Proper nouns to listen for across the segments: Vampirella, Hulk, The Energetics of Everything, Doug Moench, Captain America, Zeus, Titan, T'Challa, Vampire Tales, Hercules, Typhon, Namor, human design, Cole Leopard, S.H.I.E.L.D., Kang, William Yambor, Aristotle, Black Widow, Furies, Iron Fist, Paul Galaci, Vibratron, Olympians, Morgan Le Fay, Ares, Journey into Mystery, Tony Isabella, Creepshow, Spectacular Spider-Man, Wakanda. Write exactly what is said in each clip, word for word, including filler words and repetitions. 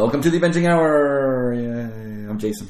Welcome to the Avenging Hour. Yeah, I'm Jason.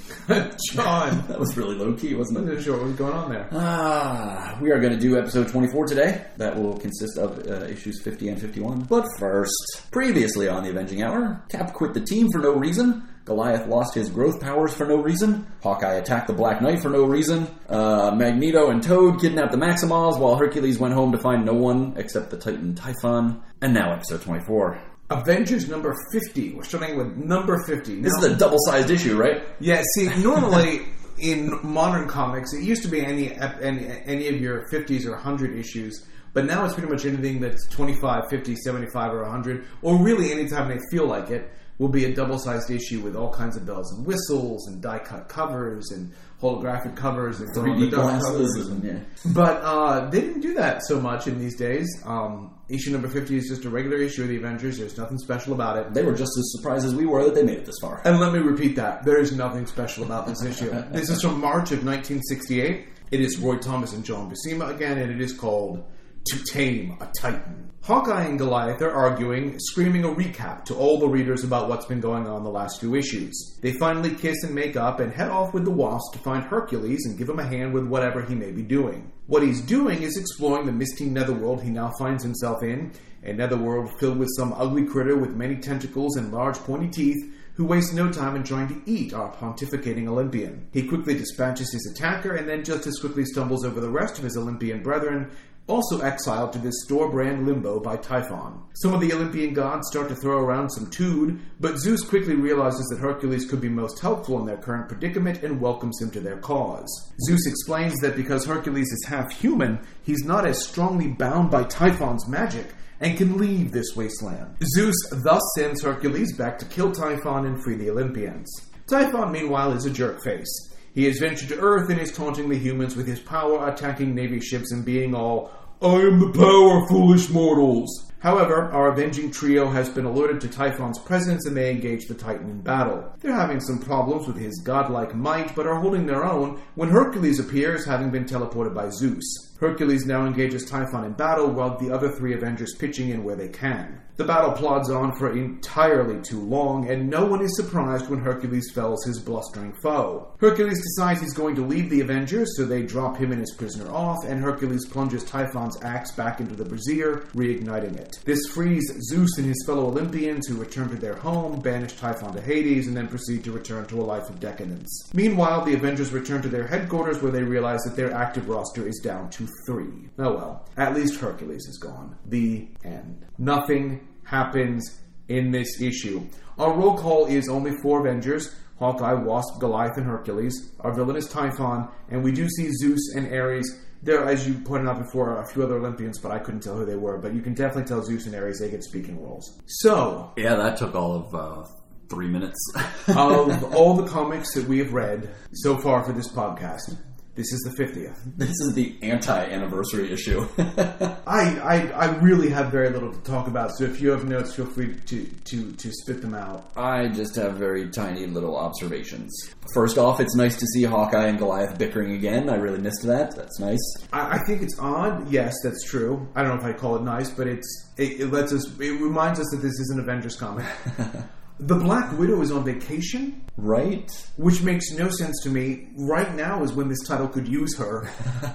John. That was really low key, wasn't it? I'm not sure what was going on there. Ah, we are going to do episode twenty-four today. That will consist of uh, issues fifty and fifty-one. But first, previously on the Avenging Hour, Cap quit the team for no reason. Goliath lost his growth powers for no reason. Hawkeye attacked the Black Knight for no reason. Uh, Magneto and Toad kidnapped the Maximals while Hercules went home to find no one except the Titan Typhon. And now episode twenty-four. Avengers number fifty. We're starting with number fifty. Now, this is a double-sized issue, right? Yeah, see, normally in modern comics, it used to be any, any, any of your fifties or one hundred issues. But now it's pretty much anything that's twenty-five, fifty, seventy-five, or one hundred, or really anytime they feel like it, will be a double-sized issue with all kinds of bells and whistles and die-cut covers and holographic covers and three D glasses. And, yeah. But uh, they didn't do that so much in these days. Um, issue number fifty is just a regular issue of the Avengers. There's nothing special about it. They were just as surprised as we were that they made it this far. And let me repeat that. There is nothing special about this issue. This is from March of nineteen sixty-eight. It is Roy Thomas and John Buscema again, and it is called To Tame a Titan. Hawkeye and Goliath are arguing, screaming a recap to all the readers about what's been going on the last few issues. They finally kiss and make up and head off with the Wasp to find Hercules and give him a hand with whatever he may be doing. What he's doing is exploring the misty netherworld he now finds himself in, a netherworld filled with some ugly critter with many tentacles and large pointy teeth who wastes no time in trying to eat our pontificating Olympian. He quickly dispatches his attacker and then just as quickly stumbles over the rest of his Olympian brethren, also exiled to this store-brand limbo by Typhon. Some of the Olympian gods start to throw around some tood, but Zeus quickly realizes that Hercules could be most helpful in their current predicament and welcomes him to their cause. Zeus explains that because Hercules is half-human, he's not as strongly bound by Typhon's magic and can leave this wasteland. Zeus thus sends Hercules back to kill Typhon and free the Olympians. Typhon, meanwhile, is a jerkface. He has ventured to Earth and is taunting the humans with his power, attacking Navy ships and being all, "I am the power, foolish mortals." However, our avenging trio has been alerted to Typhon's presence and they engage the Titan in battle. They're having some problems with his godlike might, but are holding their own when Hercules appears, having been teleported by Zeus. Hercules now engages Typhon in battle, while the other three Avengers pitching in where they can. The battle plods on for entirely too long, and no one is surprised when Hercules fells his blustering foe. Hercules decides he's going to leave the Avengers, so they drop him and his prisoner off, and Hercules plunges Typhon's axe back into the brazier, reigniting it. This frees Zeus and his fellow Olympians, who return to their home, banish Typhon to Hades, and then proceed to return to a life of decadence. Meanwhile, the Avengers return to their headquarters, where they realize that their active roster is down to three. Oh well, at least Hercules is gone. The end. Nothing happens in this issue. Our roll call is only four Avengers: Hawkeye, Wasp, Goliath, and Hercules. Our villain is Typhon, and we do see Zeus and Ares. There, as you pointed out before, are a few other Olympians, but I couldn't tell who they were. But you can definitely tell Zeus and Ares, they get speaking roles. So yeah, that took all of uh, three minutes. Of all the comics that we have read so far for this podcast, this is the fiftieth. This is the anti-anniversary issue. I, I I really have very little to talk about, so if you have notes, feel free to, to, to spit them out. I just have very tiny little observations. First off, it's nice to see Hawkeye and Goliath bickering again. I really missed that. That's nice. I, I think it's odd. Yes, that's true. I don't know if I call it nice, but it's it, it lets us. It reminds us that this is an Avengers comic. The Black Widow is on vacation. Right. Which makes no sense to me. Right now is when this title could use her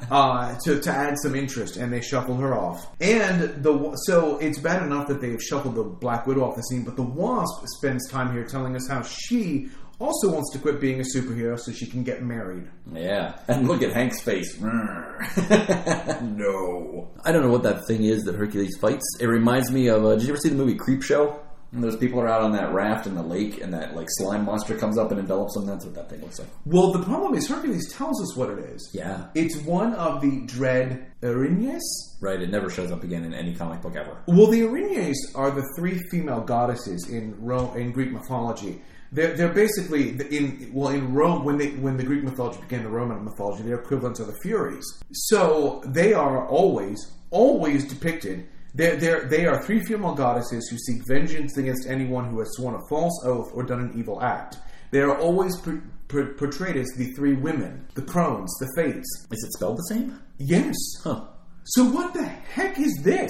uh, to, to add some interest, and they shuffle her off. And the so it's bad enough that they've shuffled the Black Widow off the scene, but the Wasp spends time here telling us how she also wants to quit being a superhero so she can get married. Yeah. And look at Hank's face. No. I don't know what that thing is that Hercules fights. It reminds me of, uh, did you ever see the movie Creepshow? And those people are out on that raft in the lake, and that like slime monster comes up and envelops them. That's what that thing looks like. Well, the problem is Hercules tells us what it is. Yeah. It's one of the dread Erinyes. Right, it never shows up again in any comic book ever. Well, the Erinyes are the three female goddesses in Rome, in Greek mythology. They're, they're basically, in well, in Rome, when they when the Greek mythology became the Roman mythology, their equivalents are the Furies. So they are always, always depicted. They're, they're, they are three female goddesses who seek vengeance against anyone who has sworn a false oath or done an evil act. They are always per, per, portrayed as the three women, the crones, the fates. Is it spelled the same? Yes. Huh. So what the heck is this?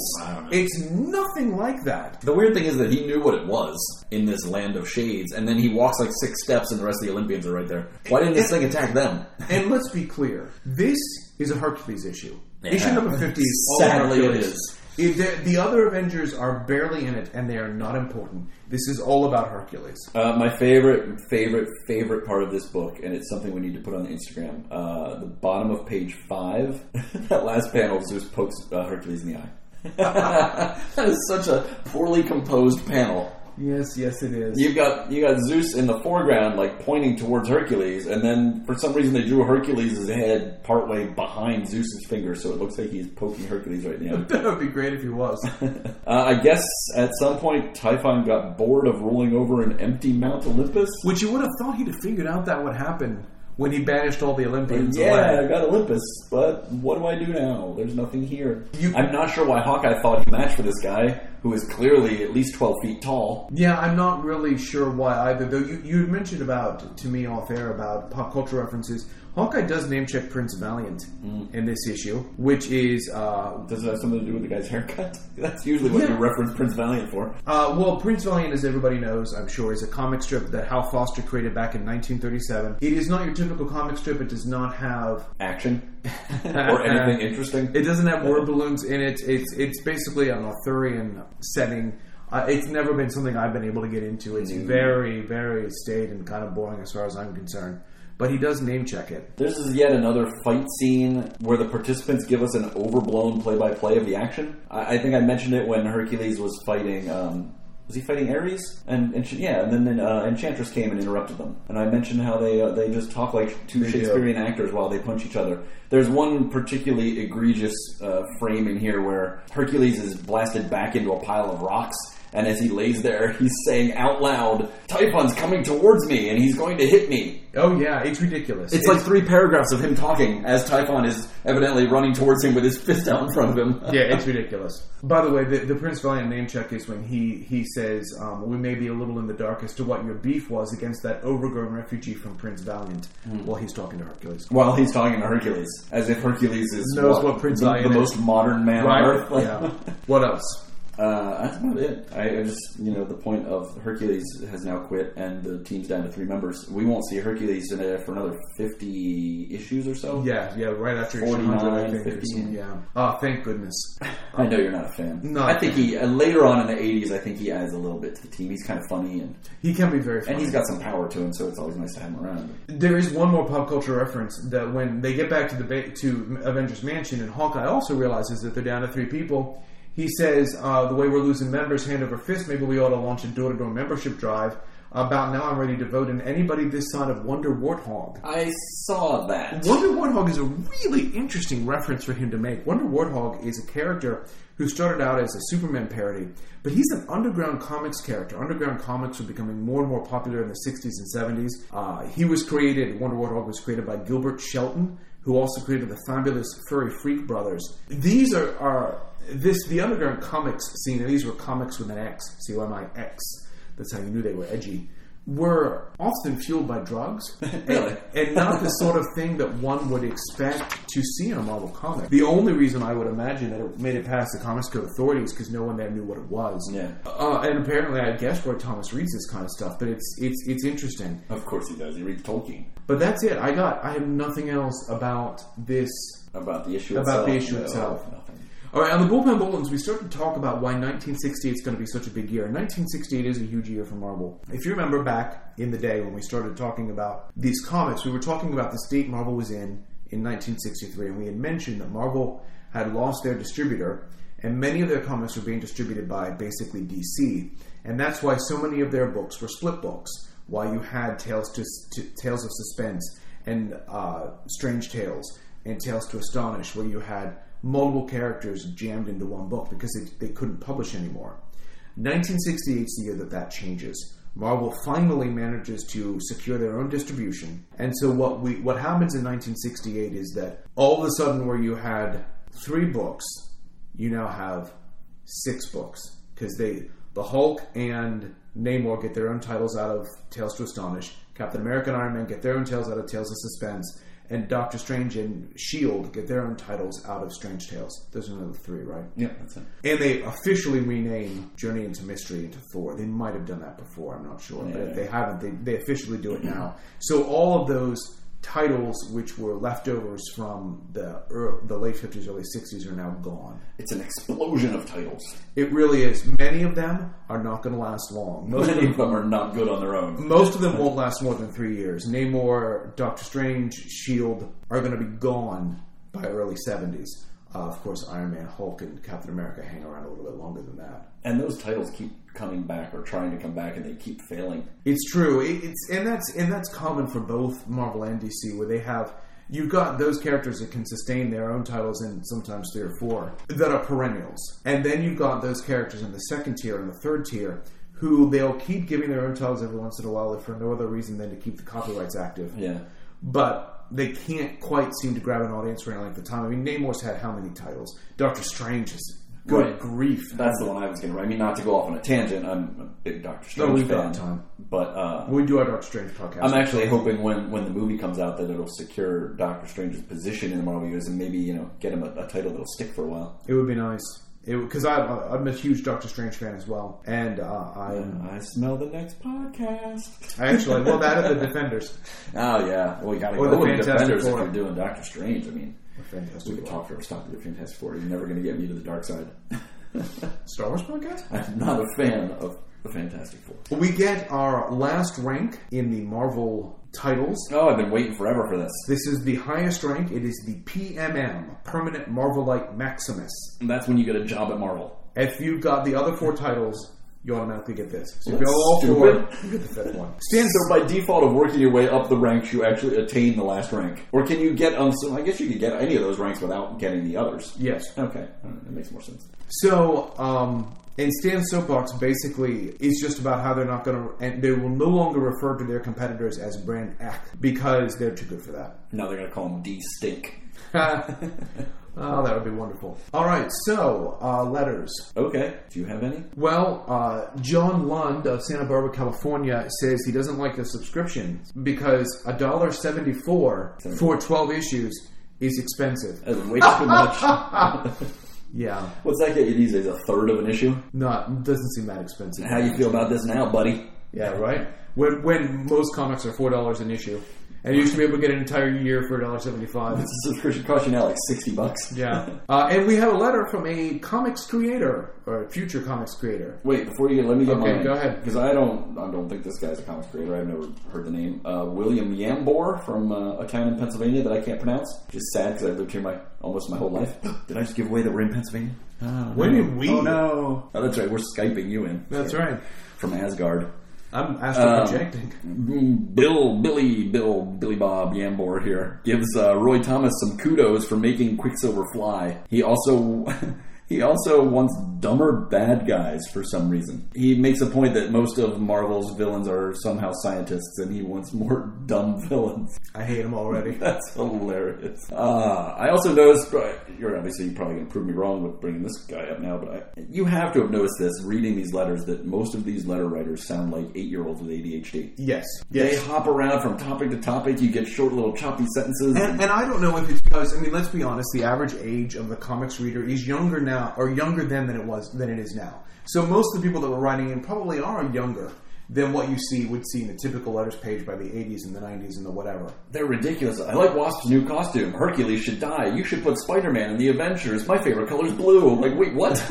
It's nothing like that. The weird thing is that he knew what it was in this land of shades, and then he walks like six steps and the rest of the Olympians are right there. Why didn't this thing attack them? And let's be clear. This is a Hercules issue. Yeah. Issue number fifty is all Sadly about Hercules. It is. If the other Avengers are barely in it, and they are not important. This is all about Hercules. Uh, my favorite, favorite, favorite part of this book, and it's something we need to put on the Instagram, uh, the bottom of page five, that last panel, Zeus pokes uh, Hercules in the eye. That is such a poorly composed panel. Yes, yes it is. You've got you got Zeus in the foreground, like, pointing towards Hercules, and then for some reason they drew Hercules' head partway behind Zeus's finger, so it looks like he's poking Hercules right now. That would be great if he was. uh, I guess at some point Typhon got bored of rolling over an empty Mount Olympus. Which you would have thought he'd have figured out that would happen when he banished all the Olympians away. Yeah, I got Olympus, but what do I do now? There's nothing here. You, I'm not sure why Hawkeye thought he matched for this guy, who is clearly at least twelve feet tall. Yeah, I'm not really sure why either, though you, you had mentioned about, to me off air, about pop culture references. Hawkeye does name-check Prince Valiant mm. in this issue, which is... Uh, does it have something to do with the guy's haircut? That's usually what yeah. you reference Prince Valiant for. Uh, well, Prince Valiant, as everybody knows, I'm sure, is a comic strip that Hal Foster created back in nineteen thirty-seven. It is not your typical comic strip. It does not have... action? Or anything interesting? It doesn't have word balloons in it. It's, it's basically an Arthurian setting. Uh, it's never been something I've been able to get into. It's mm. very, very staid and kind of boring as far as I'm concerned. But he does name-check it. This is yet another fight scene where the participants give us an overblown play-by-play of the action. I, I think I mentioned it when Hercules was fighting... Um, was he fighting Ares? And, and she, yeah, and then uh, Enchantress came and interrupted them. And I mentioned how they uh, they just talk like two they Shakespearean do. actors while they punch each other. There's one particularly egregious uh, frame in here where Hercules is blasted back into a pile of rocks. And as he lays there, he's saying out loud, Typhon's coming towards me, and he's going to hit me. Oh, yeah, it's ridiculous. It's, it's like three paragraphs of him talking as Typhon is evidently running towards him with his fist out in front of him. Yeah, it's ridiculous. By the way, the, the Prince Valiant name check is when he, he says, um, we may be a little in the dark as to what your beef was against that overgrown refugee from Prince Valiant mm. while he's talking to Hercules. While he's talking to Hercules. As if Hercules is knows what, what Prince the, Valiant the most is. modern man right. on Earth. Like, yeah. What else? Uh, that's about it. I, I just, you know, the point of Hercules has now quit and the team's down to three members. We won't see Hercules in it for another fifty issues or so. Yeah, yeah, right after forty-nine, issue fifty. Yeah. Oh, thank goodness. I know you're not a fan. No. I think he, uh, later on in the eighties, I think he adds a little bit to the team. He's kind of funny. and He can be very funny. And he's got some power to him, so it's always nice to have him around. There is one more pop culture reference that when they get back to the ba- to Avengers Mansion, and Hawkeye also realizes that they're down to three people, he says, uh, the way we're losing members hand over fist, maybe we ought to launch a door-to-door membership drive. About now I'm ready to vote in anybody this side of Wonder Warthog. I saw that. Wonder Warthog is a really interesting reference for him to make. Wonder Warthog is a character who started out as a Superman parody, but he's an underground comics character. Underground comics were becoming more and more popular in the sixties and seventies. Uh, he was created, Wonder Warthog was created by Gilbert Shelton, who also created the fabulous Furry Freak Brothers. These are... are This the underground comics scene, and these were comics with an X, C O M I X, that's how you knew they were edgy, were often fueled by drugs, and, and not the sort of thing that one would expect to see in a Marvel comic. The only reason I would imagine that it made it past the Comics Code authorities because no one there knew what it was. Yeah. Uh, and apparently, I guess Roy Thomas reads this kind of stuff, but it's it's it's interesting. Of course he does. He reads Tolkien. But that's it. I got. I have nothing else about this. About the issue. About itself. the issue no, itself. Nothing. All right, on the Bullpen Bulletins, we started to talk about why nineteen sixty-eight is going to be such a big year. nineteen sixty-eight is a huge year for Marvel. If you remember back in the day when we started talking about these comics, we were talking about the state Marvel was in in nineteen sixty-three, and we had mentioned that Marvel had lost their distributor, and many of their comics were being distributed by basically D C, and that's why so many of their books were split books, why you had Tales, to, to, Tales of Suspense and uh, Strange Tales and Tales to Astonish, where you had multiple characters jammed into one book because they, they couldn't publish anymore. nineteen sixty-eight is the year that that changes. Marvel finally manages to secure their own distribution. And so what we what happens in nineteen sixty-eight is that all of a sudden where you had three books, you now have six books. Because they the Hulk and Namor get their own titles out of Tales to Astonish. Captain America and Iron Man get their own titles out of Tales of Suspense. and Doctor Strange and S H I E L D get their own titles out of Strange Tales. Those are another three, right? Yeah, that's it. And they officially rename Journey into Mystery into Thor. They might have done that before, I'm not sure. Yeah. But if they haven't, they, they officially do it now. So all of those titles which were leftovers from the early, the late fifties, early sixties are now gone. It's an explosion of titles. It really is. Many of them are not going to last long. Most Many of them are not good on their own. Most of them won't last more than three years. Namor, Doctor Strange, S H I E L D are going to be gone by early seventies. Uh, of course, Iron Man, Hulk, and Captain America hang around a little bit longer than that. And those titles keep coming back or trying to come back, and they keep failing. It's true. It, it's and that's and that's common for both Marvel and D C, where they have you've got those characters that can sustain their own titles in sometimes three or four that are perennials, and then you've got those characters in the second tier and the third tier who they'll keep giving their own titles every once in a while for no other reason than to keep the copyrights active. Yeah, but they can't quite seem to grab an audience for any length of time. I mean, Namor's had how many titles? Doctor Strange is good right. grief. That's the one I was going to write. I mean, not to go off on a tangent, I'm a big Doctor Strange no, we've fan. Got time. But, uh, we do our Doctor Strange podcast. I'm actually hoping when, when the movie comes out that it'll secure Doctor Strange's position in the Marvel Universe and maybe, you know, get him a, a title that'll stick for a while. It would be nice. Because I'm a huge Doctor Strange fan as well. And uh, I... Yeah, I smell the next podcast. I actually... Well, that and the Defenders. Oh, yeah. Well, we got to go with the Defenders if we're doing Doctor Strange. I mean, Fantastic we could talk for a stop to the Fantastic Four. You're never going to get me to the dark side. Star Wars podcast? I'm not a fan of the Fantastic Four. We get our last rank in the Marvel titles. Oh, I've been waiting forever for this. This is the highest rank. It is the P M M, Permanent Marvelite Maximus. And that's when you get a job at Marvel. If you've got the other four titles, you automatically get this. So if you go all four, you get the fifth one. Stands so by default of working your way up the ranks, you actually attain the last rank. Or can you get... Um, so I guess you could get any of those ranks without getting the others. Yes. Okay. That makes more sense. So, um... and Stan's soapbox basically is just about how they're not going to, and they will no longer refer to their competitors as Brand X because they're too good for that. Now they're going to call them D-Stink. Oh, that would be wonderful. All right, so uh, letters. Okay. Do you have any? Well, uh, John Lund of Santa Barbara, California, says he doesn't like the subscription because one dollar and seventy-four cents for twelve issues is expensive. That's way too much. Yeah. What's that get you these days? A third of an issue? No, it doesn't seem that expensive. How do you feel about this now, buddy? Yeah, right? When when most comics are four dollars an issue, and you should be able to get an entire year for one dollar and seventy-five cents. This subscription costs you now like sixty bucks. Yeah. Uh, and we have a letter from a comics creator, or a future comics creator. Wait, before you let me get okay, mine. Okay, go ahead. Because I don't I don't think this guy's a comics creator. I've never heard the name. Uh, William Yambor from uh, a town in Pennsylvania that I can't pronounce. Which is sad because I've lived here my almost my whole life. Did I just give away that we're in Pennsylvania? Oh, when no. did we? Oh, no. Oh, that's right. We're Skyping you in. That's right. From Asgard. I'm astro-projecting. Um, Bill, Billy, Bill, Billy Bob Yambor here gives uh, Roy Thomas some kudos for making Quicksilver fly. He also... He also wants dumber bad guys for some reason. He makes a point that most of Marvel's villains are somehow scientists, and he wants more dumb villains. I hate him already. That's hilarious. Uh, I also noticed, you're obviously probably going to prove me wrong with bringing this guy up now, but I, you have to have noticed this, reading these letters, that most of these letter writers sound like eight-year-olds with A D H D. Yes. yes. They hop around from topic to topic. You get short little choppy sentences. And, and I don't know if it's because, I mean, let's be honest, the average age of the comics reader is younger now. Now, or younger then than it was than it is now. So most of the people that were writing in probably are younger than what you see would see in a typical letters page by the eighties and the nineties and the whatever. They're ridiculous. I like Wasp's new costume. Hercules should die. You should put Spider-Man in the Avengers. My favorite color is blue. I'm like, wait, what?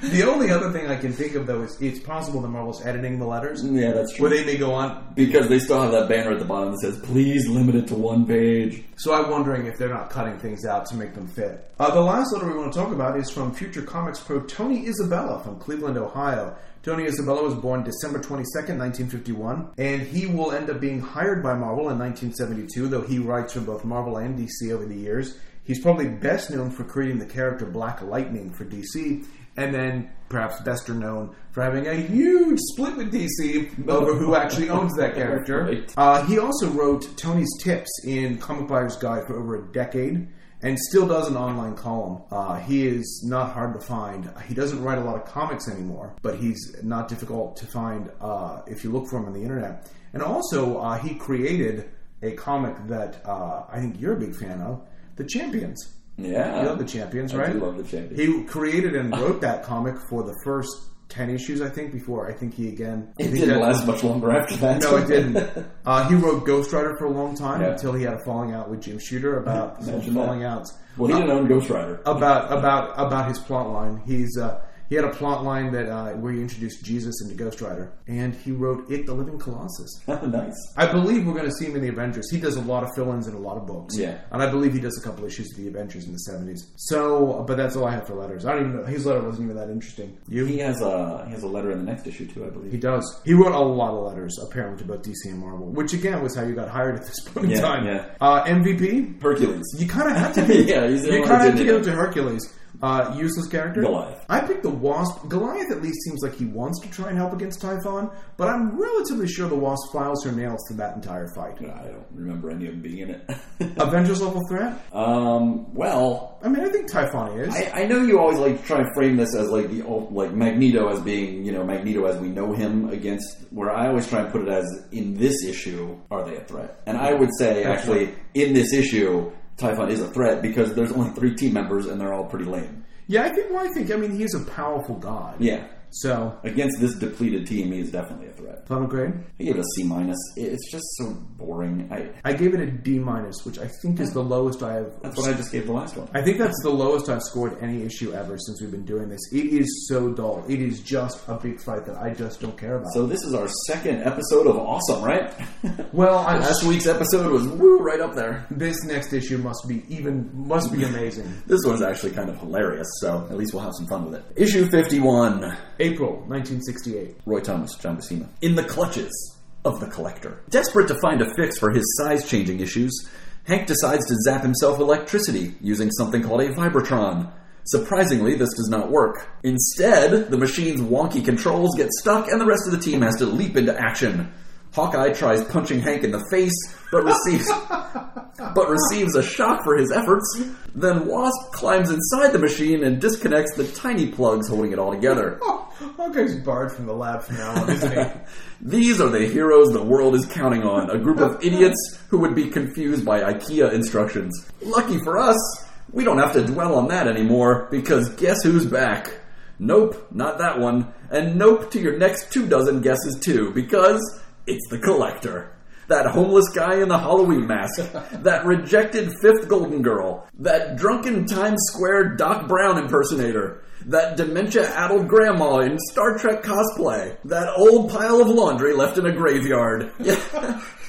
The only other thing I can think of, though, is it's possible that Marvel's editing the letters. Yeah, that's true. Where they may go on. Because they still have that banner at the bottom that says, please limit it to one page. So I'm wondering if they're not cutting things out to make them fit. Uh, the last letter we want to talk about is from Future Comics Pro Tony Isabella from Cleveland, Ohio. Tony Isabella was born December twenty-second, nineteen fifty-one, and he will end up being hired by Marvel in nineteen seventy-two, though he writes for both Marvel and D C over the years. He's probably best known for creating the character Black Lightning for D C, and then, perhaps best known for having a huge split with D C over who actually owns that character. Right. Uh, he also wrote Tony's Tips in Comic Buyer's Guide for over a decade, and still does an online column. Uh, he is not hard to find. He doesn't write a lot of comics anymore, but he's not difficult to find uh, if you look for him on the internet. And also, uh, he created a comic that uh, I think you're a big fan of, The Champions. Yeah. You love The Champions, right? I do love The Champions. He created and wrote that comic for the first ten issues, I think, before I think he again... It didn't had, last much longer after that. No, it didn't. Uh, he wrote Ghost Rider for a long time yeah. until he had a falling out with Jim Shooter about some falling outs. Well, he uh, didn't own Ghost Rider. About about about his plot line. He's... Uh, He had a plot line that, uh, where he introduced Jesus into Ghost Rider. And he wrote It, the Living Colossus. Nice. I believe we're going to see him in the Avengers. He does a lot of fill-ins in a lot of books. Yeah. And I believe he does a couple issues of the Avengers in the seventies. So, but that's all I have for letters. I don't even know. His letter wasn't even that interesting. You? He has a, he has a letter in the next issue, too, I believe. He does. He wrote a lot of letters, apparently, to both D C and Marvel. Which, again, was how you got hired at this point yeah, in time. Yeah. Uh, M V P? Hercules. You kind of have to give yeah, he's the one who did it. Go to Hercules. Uh, useless character? Goliath. I picked the Wasp. Goliath at least seems like he wants to try and help against Typhon, but I'm relatively sure the Wasp files her nails to that entire fight. No, I don't remember any of them being in it. Avengers level threat? Um, well... I mean, I think Typhon is. I, I know you always like to try and frame this as like the old, like Magneto as being, you know, Magneto as we know him against, where I always try and put it as, in this issue, are they a threat? And I would say, That's actually, right. in this issue... Typhon is a threat because there's only three team members and they're all pretty lame. Yeah, I think. Well, I think. I mean, he's a powerful god. Yeah. So against this depleted team, he is definitely a threat. Final grade? I gave it a C minus. It's just so boring. I I gave it a D minus, which I think is the lowest I have. That's what I just gave the last one. I think that's the lowest I've scored any issue ever since we've been doing this. It is so dull. It is just a big fight that I just don't care about. So this is our second episode of awesome, right? Well, I, last week's episode was woo right up there. This next issue must be even must be amazing. This one's actually kind of hilarious. So at least we'll have some fun with it. Issue fifty-one. April nineteen sixty-eight. Roy Thomas, John Buscema. In the clutches of the Collector. Desperate to find a fix for his size-changing issues, Hank decides to zap himself with electricity using something called a Vibratron. Surprisingly, this does not work. Instead, the machine's wonky controls get stuck and the rest of the team has to leap into action. Hawkeye tries punching Hank in the face, but receives but receives a shock for his efforts. Then Wasp climbs inside the machine and disconnects the tiny plugs holding it all together. Hawkeye's barred from the lab from now on, isn't he? These are the heroes the world is counting on, a group of idiots who would be confused by IKEA instructions. Lucky for us, we don't have to dwell on that anymore, because guess who's back? Nope, not that one. And nope to your next two dozen guesses too, because... it's the Collector. That homeless guy in the Halloween mask. That rejected fifth Golden Girl. That drunken Times Square Doc Brown impersonator. That dementia-addled grandma in Star Trek cosplay. That old pile of laundry left in a graveyard. Yep,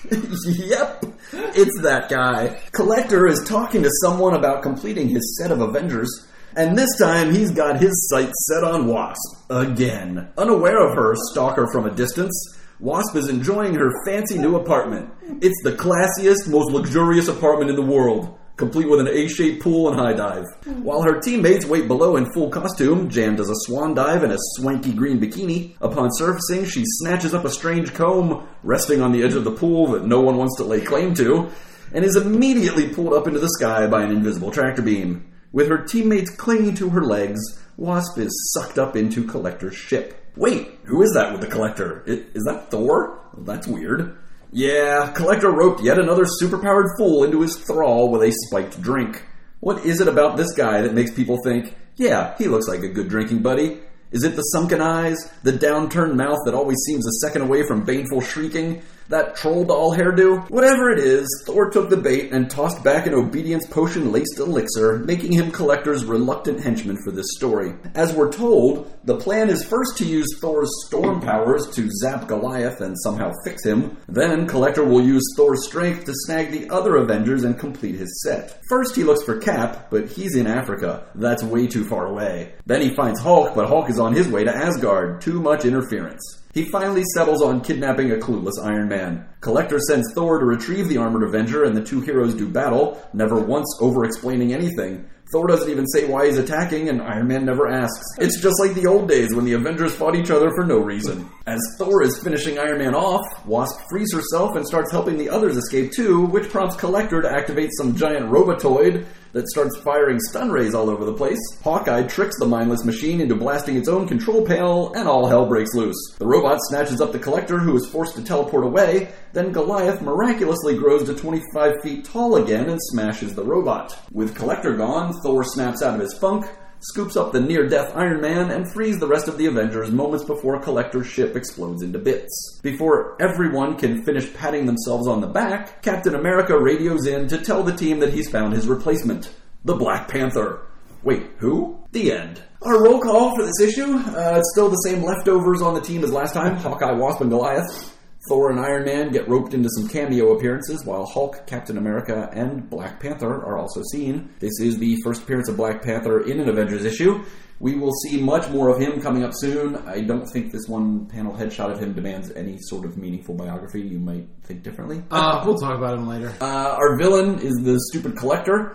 it's that guy. Collector is talking to someone about completing his set of Avengers... and this time, he's got his sights set on Wasp. Again. Unaware of her stalker from a distance, Wasp is enjoying her fancy new apartment. It's the classiest, most luxurious apartment in the world, complete with an A-shaped pool and high dive. While her teammates wait below in full costume, Jan does a swan dive in a swanky green bikini. Upon surfacing, she snatches up a strange comb, resting on the edge of the pool that no one wants to lay claim to, and is immediately pulled up into the sky by an invisible tractor beam. With her teammates clinging to her legs, Wasp is sucked up into Collector's ship. Wait, who is that with the Collector? Is that Thor? That's weird. Yeah, Collector roped yet another superpowered fool into his thrall with a spiked drink. What is it about this guy that makes people think, yeah, he looks like a good drinking buddy? Is it the sunken eyes? The downturned mouth that always seems a second away from baneful shrieking? That troll doll hairdo? Whatever it is, Thor took the bait and tossed back an obedience potion-laced elixir, making him Collector's reluctant henchman for this story. As we're told, the plan is first to use Thor's storm powers to zap Goliath and somehow fix him. Then, Collector will use Thor's strength to snag the other Avengers and complete his set. First, he looks for Cap, but he's in Africa. That's way too far away. Then he finds Hulk, but Hulk is on his way to Asgard. Too much interference. He finally settles on kidnapping a clueless Iron Man. Collector sends Thor to retrieve the armored Avenger, and the two heroes do battle, never once over-explaining anything. Thor doesn't even say why he's attacking, and Iron Man never asks. It's just like the old days when the Avengers fought each other for no reason. As Thor is finishing Iron Man off, Wasp frees herself and starts helping the others escape too, which prompts Collector to activate some giant robotoid that starts firing stun rays all over the place. Hawkeye tricks the mindless machine into blasting its own control panel, and all hell breaks loose. The robot snatches up the Collector, who is forced to teleport away, then Goliath miraculously grows to twenty-five feet tall again and smashes the robot. With Collector gone, Thor snaps out of his funk, scoops up the near-death Iron Man, and frees the rest of the Avengers moments before Collector's ship explodes into bits. Before everyone can finish patting themselves on the back, Captain America radios in to tell the team that he's found his replacement, the Black Panther. Wait, who? The end. Our roll call for this issue, uh, it's still the same leftovers on the team as last time, Hawkeye, Wasp, and Goliath. Thor and Iron Man get roped into some cameo appearances, while Hulk, Captain America, and Black Panther are also seen. This is the first appearance of Black Panther in an Avengers issue. We will see much more of him coming up soon. I don't think this one panel headshot of him demands any sort of meaningful biography. You might think differently. Uh, we'll talk about him later. Uh, our villain is the stupid Collector,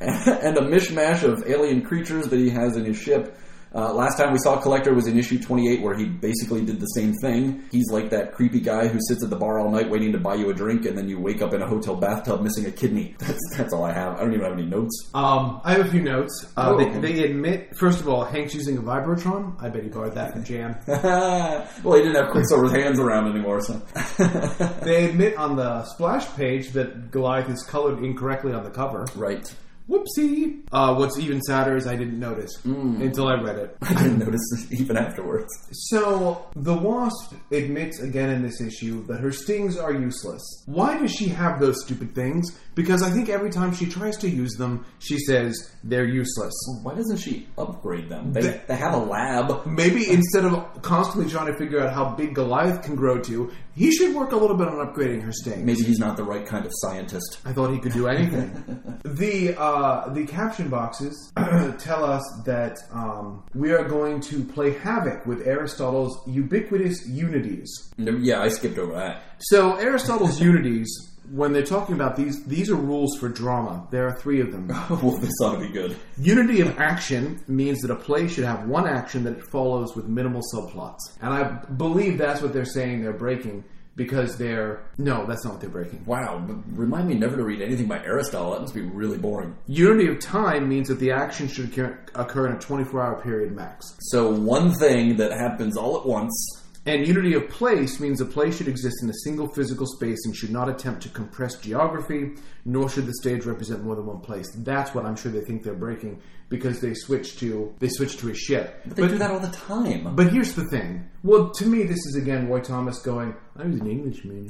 and a mishmash of alien creatures that he has in his ship. Uh, last time we saw Collector was in issue twenty-eight, where he basically did the same thing. He's like that creepy guy who sits at the bar all night waiting to buy you a drink, and then you wake up in a hotel bathtub missing a kidney. That's that's all I have. I don't even have any notes. Um, I have a few notes. Uh, oh, they, okay. they admit, first of all, Hank's using a Vibrotron. I bet he borrowed that from Jam. Well, he didn't have Quicksilver's hands around anymore, so... They admit on the splash page that Goliath is colored incorrectly on the cover. Right. Whoopsie. Uh, what's even sadder is I didn't notice mm. until I read it. I didn't notice it even afterwards. So, the Wasp admits again in this issue that her stings are useless. Why does she have those stupid things? Because I think every time she tries to use them, she says they're useless. Well, why doesn't she upgrade them? They, they, they have a lab. Maybe instead of constantly trying to figure out how big Goliath can grow to, he should work a little bit on upgrading her stings. Maybe he's not the right kind of scientist. I thought he could do anything. The, uh... Uh, the caption boxes tell us that um, we are going to play havoc with Aristotle's ubiquitous unities. Yeah, I skipped over that. So Aristotle's unities, when they're talking about these, these are rules for drama. There are three of them. Well, this ought to be good. Unity of action means that a play should have one action that it follows with minimal subplots. And I believe that's what they're saying they're breaking. Because they're... No, that's not what they're breaking. Wow. Remind me never to read anything by Aristotle. That must be really boring. Unity of time means that the action should occur in a twenty-four hour period max. So one thing that happens all at once... And unity of place means a place should exist in a single physical space and should not attempt to compress geography, nor should the stage represent more than one place. That's what I'm sure they think they're breaking because they switch to they switch to a ship. But they but, do that all the time. But here's the thing. Well, to me, this is again Roy Thomas going, I was an Englishman.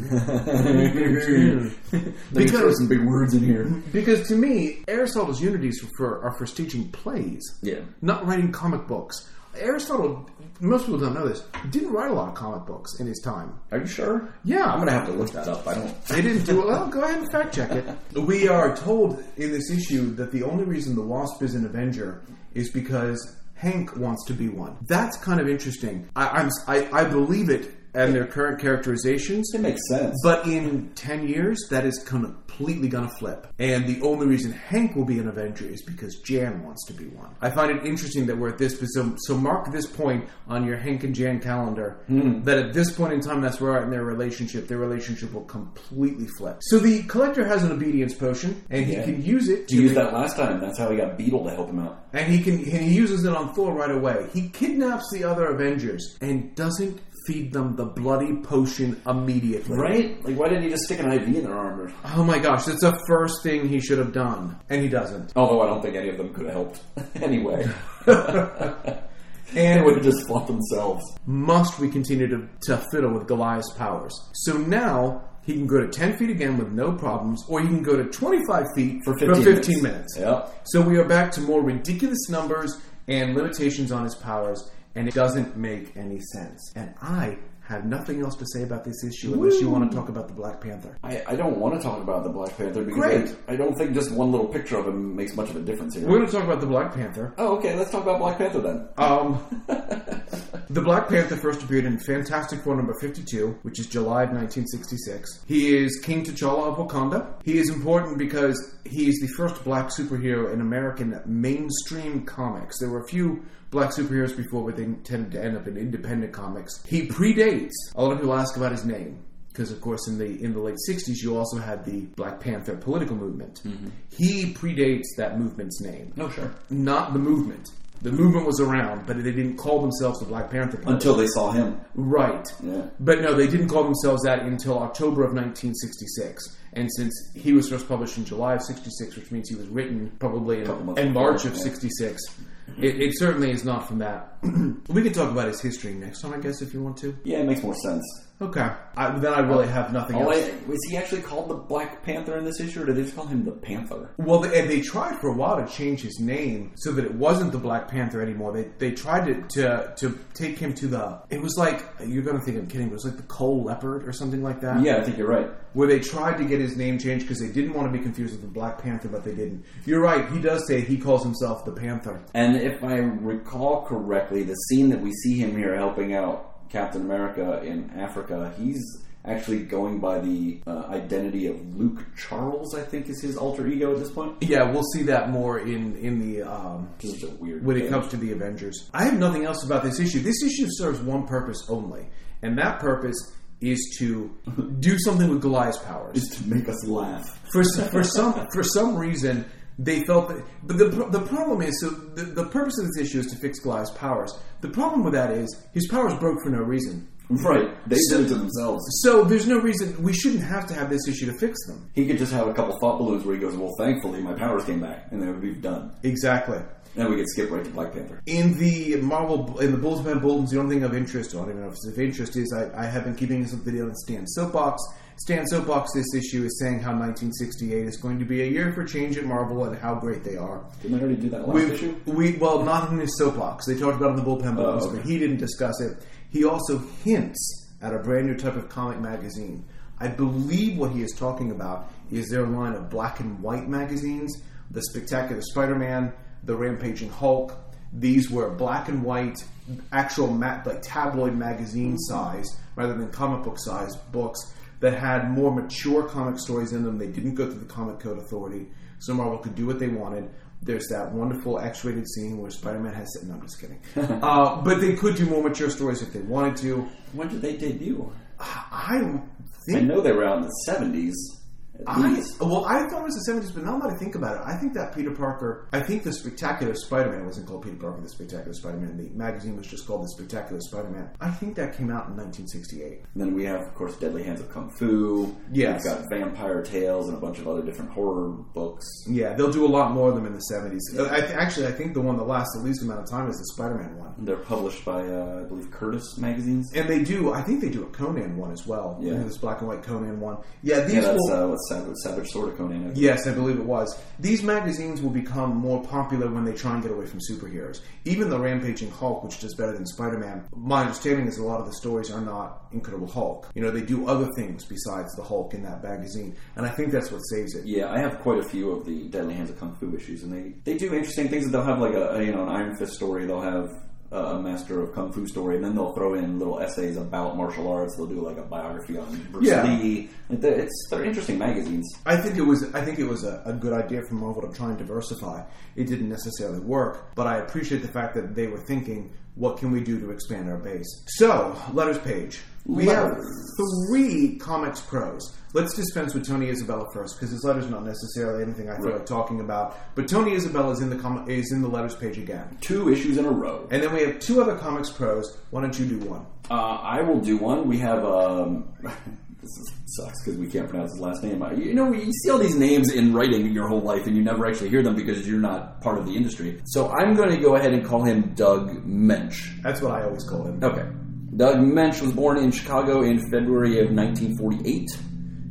They throw some big words in here. Because to me, Aristotle's unities for, are for staging plays, yeah, not writing comic books. Aristotle, most people don't know this, didn't write a lot of comic books in his time. Are you sure? Yeah. I'm going to have to look that up. I don't... They didn't do it. Well, go ahead and fact check it. We are told in this issue that the only reason the Wasp is an Avenger is because Hank wants to be one. That's kind of interesting. I, I'm, I, I believe it and their current characterizations. It makes sense. But in ten years, that is completely going to flip. And the only reason Hank will be an Avenger is because Jan wants to be one. I find it interesting that we're at this... So, so mark this point on your Hank and Jan calendar. Mm. That at this point in time, that's where in their relationship, their relationship will completely flip. So the Collector has an obedience potion, and yeah. he can use it to... He used that last time. That's how he got Beetle to help him out. And he can and he uses it on Thor right away. He kidnaps the other Avengers and doesn't... feed them the bloody potion immediately. Right? Like, why didn't he just stick an I V in their arm? Or... Oh my gosh, that's the first thing he should have done. And he doesn't. Although I don't think any of them could have helped. Anyway. And they would have just fought themselves. Must we continue to, to fiddle with Goliath's powers? So now... He can go to ten feet again with no problems, or he can go to twenty-five feet for fifteen, for fifteen minutes. minutes. Yep. So we are back to more ridiculous numbers and limitations on his powers, and it doesn't make any sense. And I have nothing else to say about this issue unless Woo. you want to talk about the Black Panther. I, I don't want to talk about the Black Panther because I, I don't think just one little picture of him makes much of a difference here. We're going to talk about the Black Panther. Oh, okay. Let's talk about Black Panther then. Um... The Black Panther first appeared in Fantastic Four number fifty-two, which is July of nineteen sixty-six. He is King T'Challa of Wakanda. He is important because he is the first black superhero in American mainstream comics. There were a few black superheroes before, but they tended to end up in independent comics. He predates. A lot of people ask about his name. because of course in the in the late sixties you also had the Black Panther political movement. Mm-hmm. He predates that movement's name. No, sure. Not the movement. The movement was around, but they didn't call themselves the Black Panther Party. Until they saw him. Right. Yeah. But no, they didn't call themselves that until October of nineteen sixty-six. And since he was first published in July of sixty-six, which means he was written probably in, in March before, of yeah. sixty-six, it, it certainly is not from that. We can talk about his history next time, I guess, if you want to. Yeah, it makes more sense. Okay. I, then I really have nothing else. I, was he actually called the Black Panther in this issue, or did they just call him the Panther? Well, they, and they tried for a while to change his name so that it wasn't the Black Panther anymore. They they tried to to, to take him to the... It was like... You're going to think I'm kidding, but it was like the Cole Leopard or something like that. Yeah, I think you're right. Where they tried to get his name changed because they didn't want to be confused with the Black Panther, but they didn't. You're right. He does say he calls himself the Panther. And if I recall correctly, the scene that we see him here helping out Captain America in Africa, he's actually going by the uh, identity of Luke Charles, I think is his alter ego at this point. Yeah, we'll see that more in, in the... Um, just a weird when game. It comes to the Avengers. I have nothing else about this issue. This issue serves one purpose only, and that purpose is to do something with Goliath's powers. Is to make us laugh. For, for, some, for some reason... They felt that... But the the problem is... So the, the purpose of this issue is to fix Goliath's powers. The problem with that is his powers broke for no reason. Right. They so, did it to themselves. So there's no reason... We shouldn't have to have this issue to fix them. He could just have a couple thought balloons where he goes, well, thankfully, my powers came back. And then we'd be done. Exactly. And we could skip right to Black Panther. In the Marvel... In the Bullsman Bulletins, the only thing of interest... Or I don't know if it's of interest is... I, I have been keeping some video on Stan's Soapbox... Stan Soapbox this issue is saying how nineteen sixty-eight is going to be a year for change at Marvel and how great they are. Didn't I already do that last We've, issue? We, well, not in his Soapbox. They talked about it in the Bullpen Bulletins, oh, okay. But he didn't discuss it. He also hints at a brand new type of comic magazine. I believe what he is talking about is their line of black and white magazines, the Spectacular Spider-Man, the Rampaging Hulk. These were black and white, actual ma- like tabloid magazine size rather than comic book size books that had more mature comic stories in them. They didn't go through the Comic Code Authority, so Marvel could do what they wanted. There's that wonderful X-rated scene where Spider-Man has... No, I'm just kidding. uh, but they could do more mature stories if they wanted to. When did they debut? I think... I know they were out in the seventies. I, well, I thought it was the seventies, but now that I think about it, I think that Peter Parker... I think the Spectacular Spider-Man wasn't called Peter Parker, the Spectacular Spider-Man. The magazine was just called the Spectacular Spider-Man. I think that came out in nineteen sixty-eight. And then we have, of course, Deadly Hands of Kung Fu. Yes. We've got Vampire Tales and a bunch of other different horror books. Yeah, they'll do a lot more of them in the seventies. Yeah. I th- actually, I think the one that lasts the least amount of time is the Spider-Man one. They're published by, uh, I believe, Curtis Magazines. And they do... I think they do a Conan one as well. Yeah. This black and white Conan one. Yeah, these yeah, that's, will... Uh, what's Savage, Savage Sword of Conan. I yes, I believe it was. These magazines will become more popular when they try and get away from superheroes. Even the Rampaging Hulk, which does better than Spider-Man, my understanding is a lot of the stories are not Incredible Hulk. You know, they do other things besides the Hulk in that magazine, and I think that's what saves it. Yeah, I have quite a few of the Deadly Hands of Kung Fu issues, and they, they do interesting things. They'll have like a, you know, an Iron Fist story. They'll have a Master of Kung Fu story, and then they'll throw in little essays about martial arts. They'll do like a biography on Bruce yeah. Lee. It's, they're interesting magazines. I think it was I think it was a, a good idea for Marvel to try and diversify. It didn't necessarily work, but I appreciate the fact that they were thinking, what can we do to expand our base? So, letters page. We letters. have three comics pros. Let's dispense with Tony Isabella first, because his letter's not necessarily anything I feel right. like talking about. But Tony Isabella is in the com- is in the letters page again. Two issues in a row. And then we have two other comics pros. Why don't you do one? Uh, I will do one. We have... Um, this is, sucks, because we can't pronounce his last name. You know, you see all these names in writing your whole life, and you never actually hear them because you're not part of the industry. So I'm going to go ahead and call him Doug Moench. That's what I always call him. Okay. Doug Moench was born in Chicago in February of nineteen forty-eight.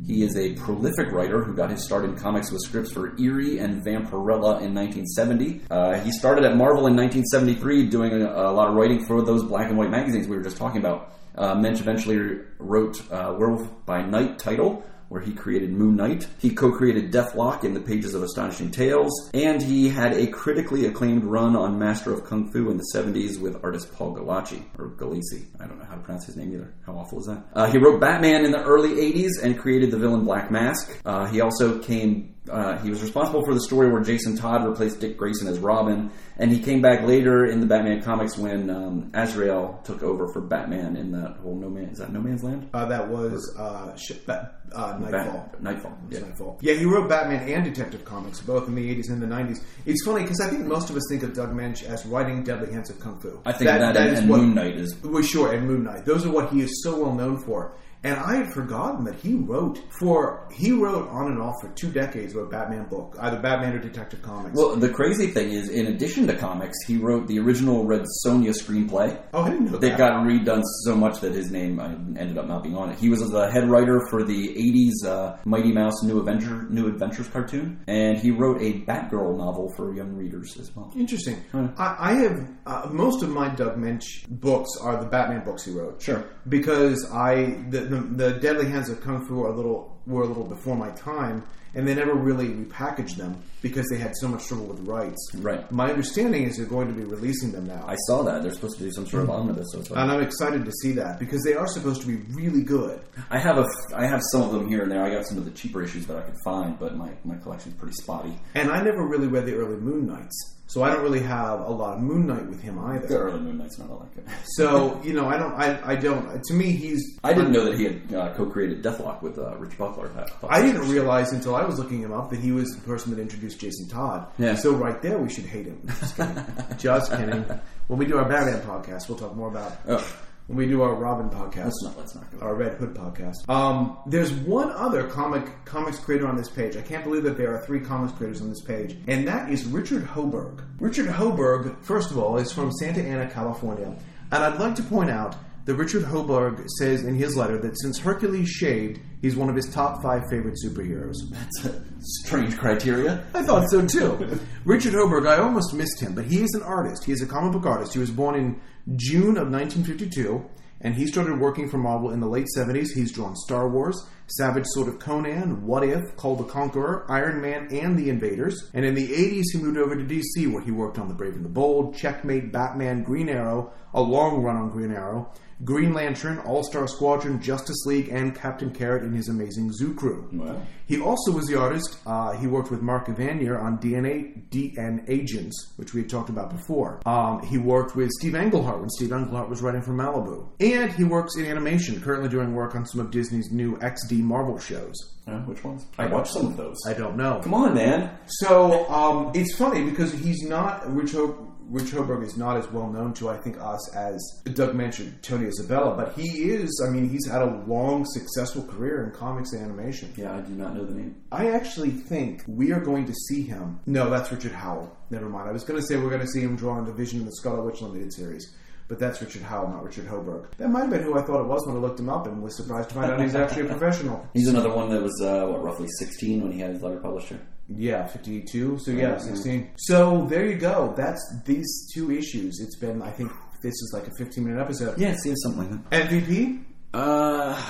He is a prolific writer who got his start in comics with scripts for Eerie and Vampirella in nineteen seventy. Uh, he started at Marvel in nineteen seventy-three doing a, a lot of writing for those black and white magazines we were just talking about. Uh, Moench eventually wrote uh, Werewolf by Night title, where he created Moon Knight. He co-created Deathlock in the pages of Astonishing Tales, and he had a critically acclaimed run on Master of Kung Fu in the seventies with artist Paul Galaci, or Galici. I don't know how to pronounce his name either. How awful is that? Uh, he wrote Batman in the early eighties and created the villain Black Mask. Uh, he also came Uh, he was responsible for the story where Jason Todd replaced Dick Grayson as Robin, and he came back later in the Batman comics when um, Azrael took over for Batman in that whole No Man. Is that No Man's Land? Uh, that was uh, shit, that, uh, Nightfall. Bat- Nightfall. Yeah. Nightfall. Yeah, he wrote Batman and Detective Comics, both in the eighties and the nineties. It's funny because I think most of us think of Doug Moench as writing Deadly Hands of Kung Fu. I think that, that, that and, is and what, Moon Knight is. Well, sure, and Moon Knight. Those are what he is so well known for. And I had forgotten that he wrote for he wrote on and off for two decades with a Batman book, either Batman or Detective Comics. Well, the crazy thing is, in addition to comics, he wrote the original Red Sonja screenplay. Oh, I didn't know that. That got redone so much that his name ended up not being on it. He was the head writer for the eighties uh, Mighty Mouse New Adventure New Adventures cartoon, and he wrote a Batgirl novel for young readers as well. Interesting. Hmm. I, I have uh, most of my Doug Moench books are the Batman books he wrote. Sure, because I the. The, the Deadly Hands of Kung Fu are a little were a little before my time, and they never really repackaged them because they had so much trouble with rights. Right. My understanding is they're going to be releasing them now. I saw that. They're supposed to do some sort of omnibus. Or something. And I'm excited to see that because they are supposed to be really good. I have a, I have some of them here and there. I got some of the cheaper issues that I could find, but my, my collection's pretty spotty. And I never really read the early Moon Knights. So I don't really have a lot of Moon Knight with him either. The early Moon Knight's not all that good. So, you know, I don't... I, I don't... To me, he's... I didn't know that he had uh, co-created Deathlock with uh, Rich Buckler. I, I didn't realize until I was looking him up that he was the person that introduced Jason Todd. Yeah. So right there, we should hate him. Just kidding. Just kidding. When we do our Batman podcast, we'll talk more about... Oh. When we do our Robin podcast. Let's not, let's not go. Our Red Hood podcast. Um, there's one other comic comics creator on this page. I can't believe that there are three comics creators on this page. And that is Richard Hoberg. Richard Hoberg, first of all, is from Santa Ana, California. And I'd like to point out that Richard Hoberg says in his letter that since Hercules shaved, he's one of his top five favorite superheroes. That's a strange criteria. I thought so too. Richard Hoberg, I almost missed him, but he is an artist. He is a comic book artist. He was born in June of nineteen fifty-two, and he started working for Marvel in the late seventies. He's drawn Star Wars, Savage Sword of Conan, What If, Call the Conqueror, Iron Man, and The Invaders. And in the eighties, he moved over to D C, where he worked on The Brave and the Bold, Checkmate, Batman, Green Arrow, a long run on Green Arrow, Green Lantern, All-Star Squadron, Justice League, and Captain Carrot and his amazing Zoo Crew. Wow. He also was the artist. Uh, he worked with Mark Evanier on D N A D N Agents, which we had talked about before. Um, he worked with Steve Englehart when Steve Englehart was writing for Malibu. And he works in animation, currently doing work on some of Disney's new X D Marvel shows. Uh, which ones? I watched some of those. I don't know. Come on, man. So, um, it's funny because he's not... Rich Ho- Rich Hoberg is not as well known to, I think, us as Doug mentioned, Tony Isabella, but he is, I mean, he's had a long, successful career in comics and animation. Yeah, I do not know the name. I actually think we are going to see him. No, that's Richard Howell. Never mind. I was going to say we're going to see him drawing the Vision of the Scarlet Witch Limited series. But that's Richard Howell, not Richard Hoberg. That might have been who I thought it was when I looked him up and was surprised to find out he's actually a professional. He's another one that was, uh, what, roughly sixteen when he had his letter publisher? Yeah, fifty-two. So, yeah, mm-hmm. sixteen. So, there you go. That's these two issues. It's been, I think, this is like a fifteen-minute episode. Yeah, it seems something like that. M V P? Uh,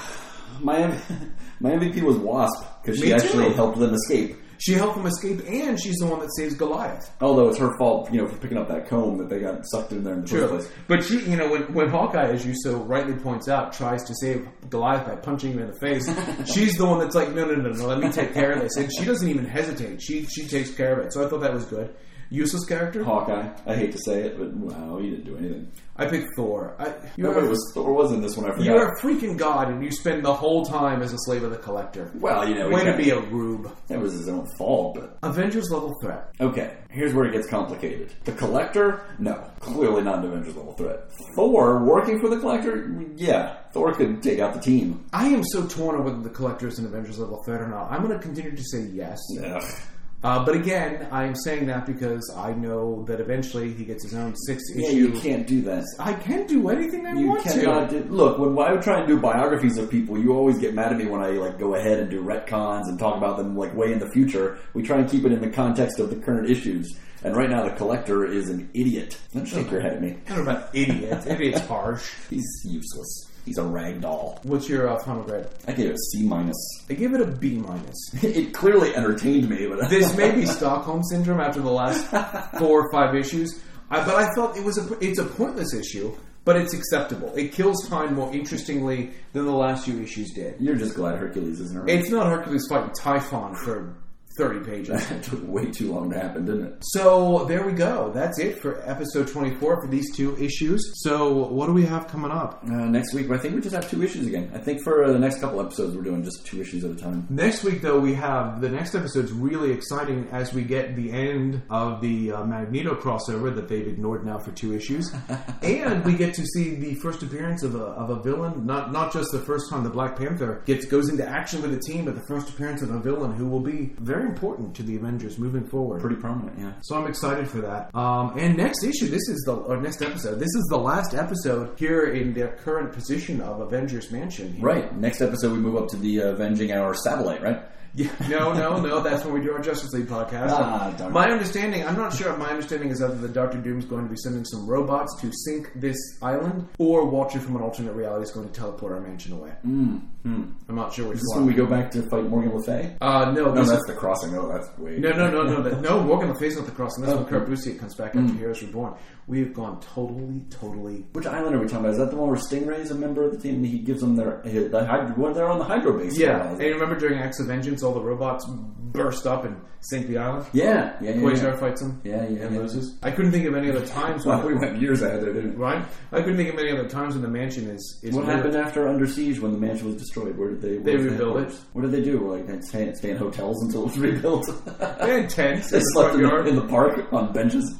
my, my M V P was Wasp, because she actually helped them escape. She helped them escape, and she's the one that saves Goliath. Although it's her fault, you know, for picking up that comb that they got sucked in there in the first place. But she, you know, when, when Hawkeye, as you so rightly points out, tries to save Goliath by punching him in the face, she's the one that's like, no, no, no, no, let me take care of this. And she doesn't even hesitate. She she takes care of it. So I thought that was good. Useless character? Hawkeye. I hate to say it, but wow, you didn't do anything. I picked Thor. I, you were, was Thor was in this one, I forgot. You're a freaking god, and you spend the whole time as a slave of the Collector. Well, you know... Way to be a rube. That was his own fault, but... Avengers-level threat. Okay, here's where it gets complicated. The Collector? No. Clearly not an Avengers-level threat. Thor working for the Collector? Yeah. Thor could take out the team. I am so torn on whether the Collector is an Avengers-level threat or not. I'm going to continue to say yes. Ugh. Uh, but again, I'm saying that because I know that eventually he gets his own sixth issue. Yeah, you can't do that. I can't do anything I you want to. Do, look, when I try and do biographies of people, you always get mad at me when I like go ahead and do retcons and talk about them like way in the future. We try and keep it in the context of the current issues. And right now, the Collector is an idiot. Don't shake your head at me. I don't know about idiot. Idiot's harsh. He's useless. He's a rag doll. What's your uh, final grade? I gave it a C minus. I gave it a B minus. It clearly entertained me, but this may be Stockholm syndrome after the last four or five issues. I, but I felt it was a it's a pointless issue, but it's acceptable. It kills time more interestingly than the last few issues did. You're just glad Hercules isn't around. It's not Hercules fighting Typhon for thirty pages. That took way too long to happen, didn't it? So there we go. That's it for episode twenty-four for these two issues. So what do we have coming up? Uh, next week, I think we just have two issues again. I think for the next couple episodes, we're doing just two issues at a time. Next week, though, we have... The next episode's really exciting as we get the end of the uh, Magneto crossover that they've ignored now for two issues. And we get to see the first appearance of a, of a villain. Not not just the first time the Black Panther gets goes into action with the team, but the first appearance of a villain who will be very important to the Avengers moving forward. Pretty prominent, yeah. So I'm excited for that. Um, and next issue, this is the or next episode, this is the last episode here in their current position of Avengers Mansion. Here. Right. Next episode, we move up to the uh, Avenging Hour satellite, right? Yeah. No, no, no. That's when we do our Justice League podcast. Ah, darn my it. understanding, I'm not sure if my understanding is either that Doctor Doom's going to be sending some robots to sink this island, or Walter from an alternate reality is going to teleport our mansion away. Mm. Mm. I'm not sure which one. Is this one. When we go back to fight Morgan Le Fay? Uh, no. No, that's the crossing. No, that's way... No, no, no, no. That, no, Morgan Le Fay's not the crossing. That's oh, when Kurt Busiek comes back after mm. Heroes Reborn. We've gone totally, totally... Which island are we talking about? Is that the one where Stingray's a member of the team and he gives them their... His, the hydro, they're on the hydro base. Yeah, right? And remember during Acts of Vengeance, all the robots burst up and sink the island. Yeah, yeah, yeah. Quasar yeah. fights them. Yeah, yeah. And loses. Yeah. I couldn't think of any other times. When well, we went years ahead there, didn't we? Right. I couldn't think of any other times when the mansion is. is what weird. happened after Under Siege when the mansion was destroyed? Where did they? They rebuild it. What did they do? Like stay, stay in hotels until it was rebuilt. They had tents. They in slept the in, the, in the park on benches.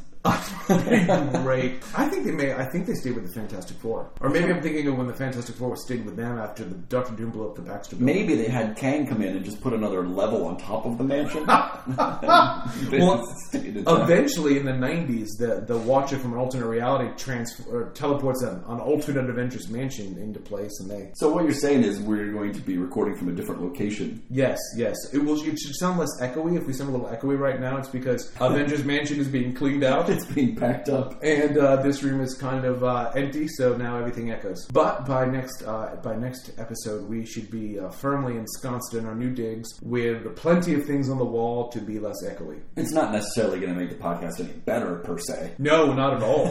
Great. I think they may. I think they stayed with the Fantastic Four, or maybe I'm thinking of when the Fantastic Four stayed with them after the Doctor Doom blew up the Baxter building. Maybe they had Kang come in and just put another level on top of the mansion. Well, eventually in the nineties, the the Watcher from an alternate reality transfer teleports an, an alternate Avengers mansion into place, and they. So what you're saying is we're going to be recording from a different location. Yes, yes. It will. It should sound less echoey. If we sound a little echoey right now, it's because Avengers Mansion is being cleaned out. It's being packed up, and uh, this room is kind of uh, empty, so now everything echoes. But by next uh, by next episode, we should be uh, firmly ensconced in our new digs with plenty of things on the wall to be less echoey. It's not necessarily going to make the podcast any better per se. No, not at all.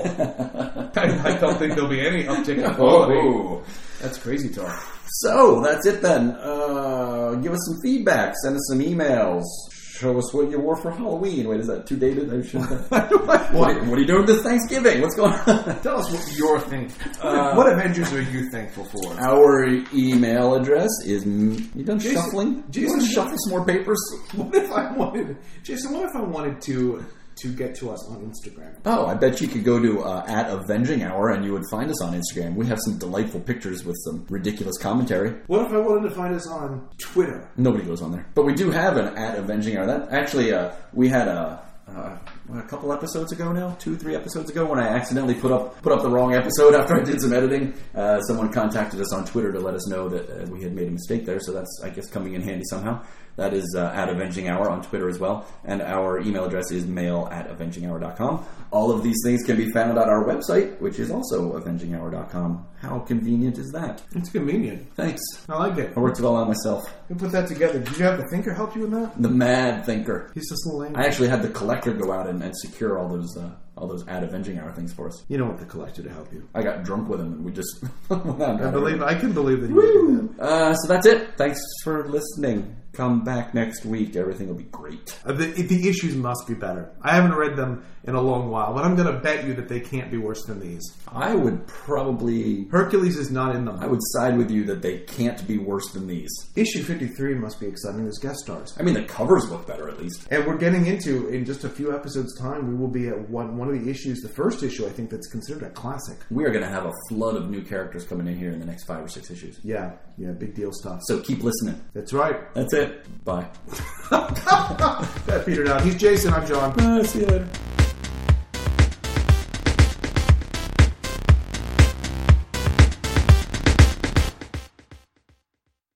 I, I don't think there'll be any uptick in quality. Oh, that's crazy talk. So that's it then. Uh, give us some feedback. Send us some emails. Show us what you wore for Halloween. Wait, is that too dated? what, what are you doing this Thanksgiving? What's going on? Tell us what you're thankful for. Uh, what Avengers are you thankful for? Our email address is... You done Jason, shuffling? Do you want to shuffle some more papers? What if I wanted... Jason, what if I wanted to... to get to us on Instagram. Oh, I bet you could go to uh, at Avenging Hour and you would find us on Instagram. We have some delightful pictures with some ridiculous commentary. What if I wanted to find us on Twitter? Nobody goes on there. But we do have an at Avenging Hour. That actually, uh, we had a... Uh, a couple episodes ago now, two, three episodes ago, when I accidentally put up put up the wrong episode after I did some editing, uh, someone contacted us on Twitter to let us know that uh, we had made a mistake there. So that's, I guess, coming in handy somehow. That is uh, at Avenging Hour on Twitter as well, and our email address is mail at avenging hour dot com. All of these things can be found at our website, which is also avenging hour dot com. How convenient is that? It's convenient. Thanks. I like it. I worked it all out myself. You put that together. Did you have the thinker help you in that? The mad thinker. He's just a little angry. I actually had the collector go out and, and secure all those... Uh, all those ad Avenging Hour things for us. You don't want the collector to help you. I got drunk with him and we just... I believe I can believe that he did that. Uh, so that's it. Thanks for listening. Come back next week. Everything will be great. Uh, the, the issues must be better. I haven't read them in a long while, but I'm going to bet you that they can't be worse than these. I would probably... Hercules is not in them. I would side with you that they can't be worse than these. Issue fifty-three must be exciting. There's guest stars. I mean, the covers look better at least. And we're getting into, in just a few episodes' time, we will be at one... one One of the issues, the first issue, I think, that's considered a classic. We are going to have a flood of new characters coming in here in the next five or six issues. Yeah, yeah, big deal stuff. So keep listening. That's right. That's it. Bye. That petered out. He's Jason. I'm John. Uh, see you later.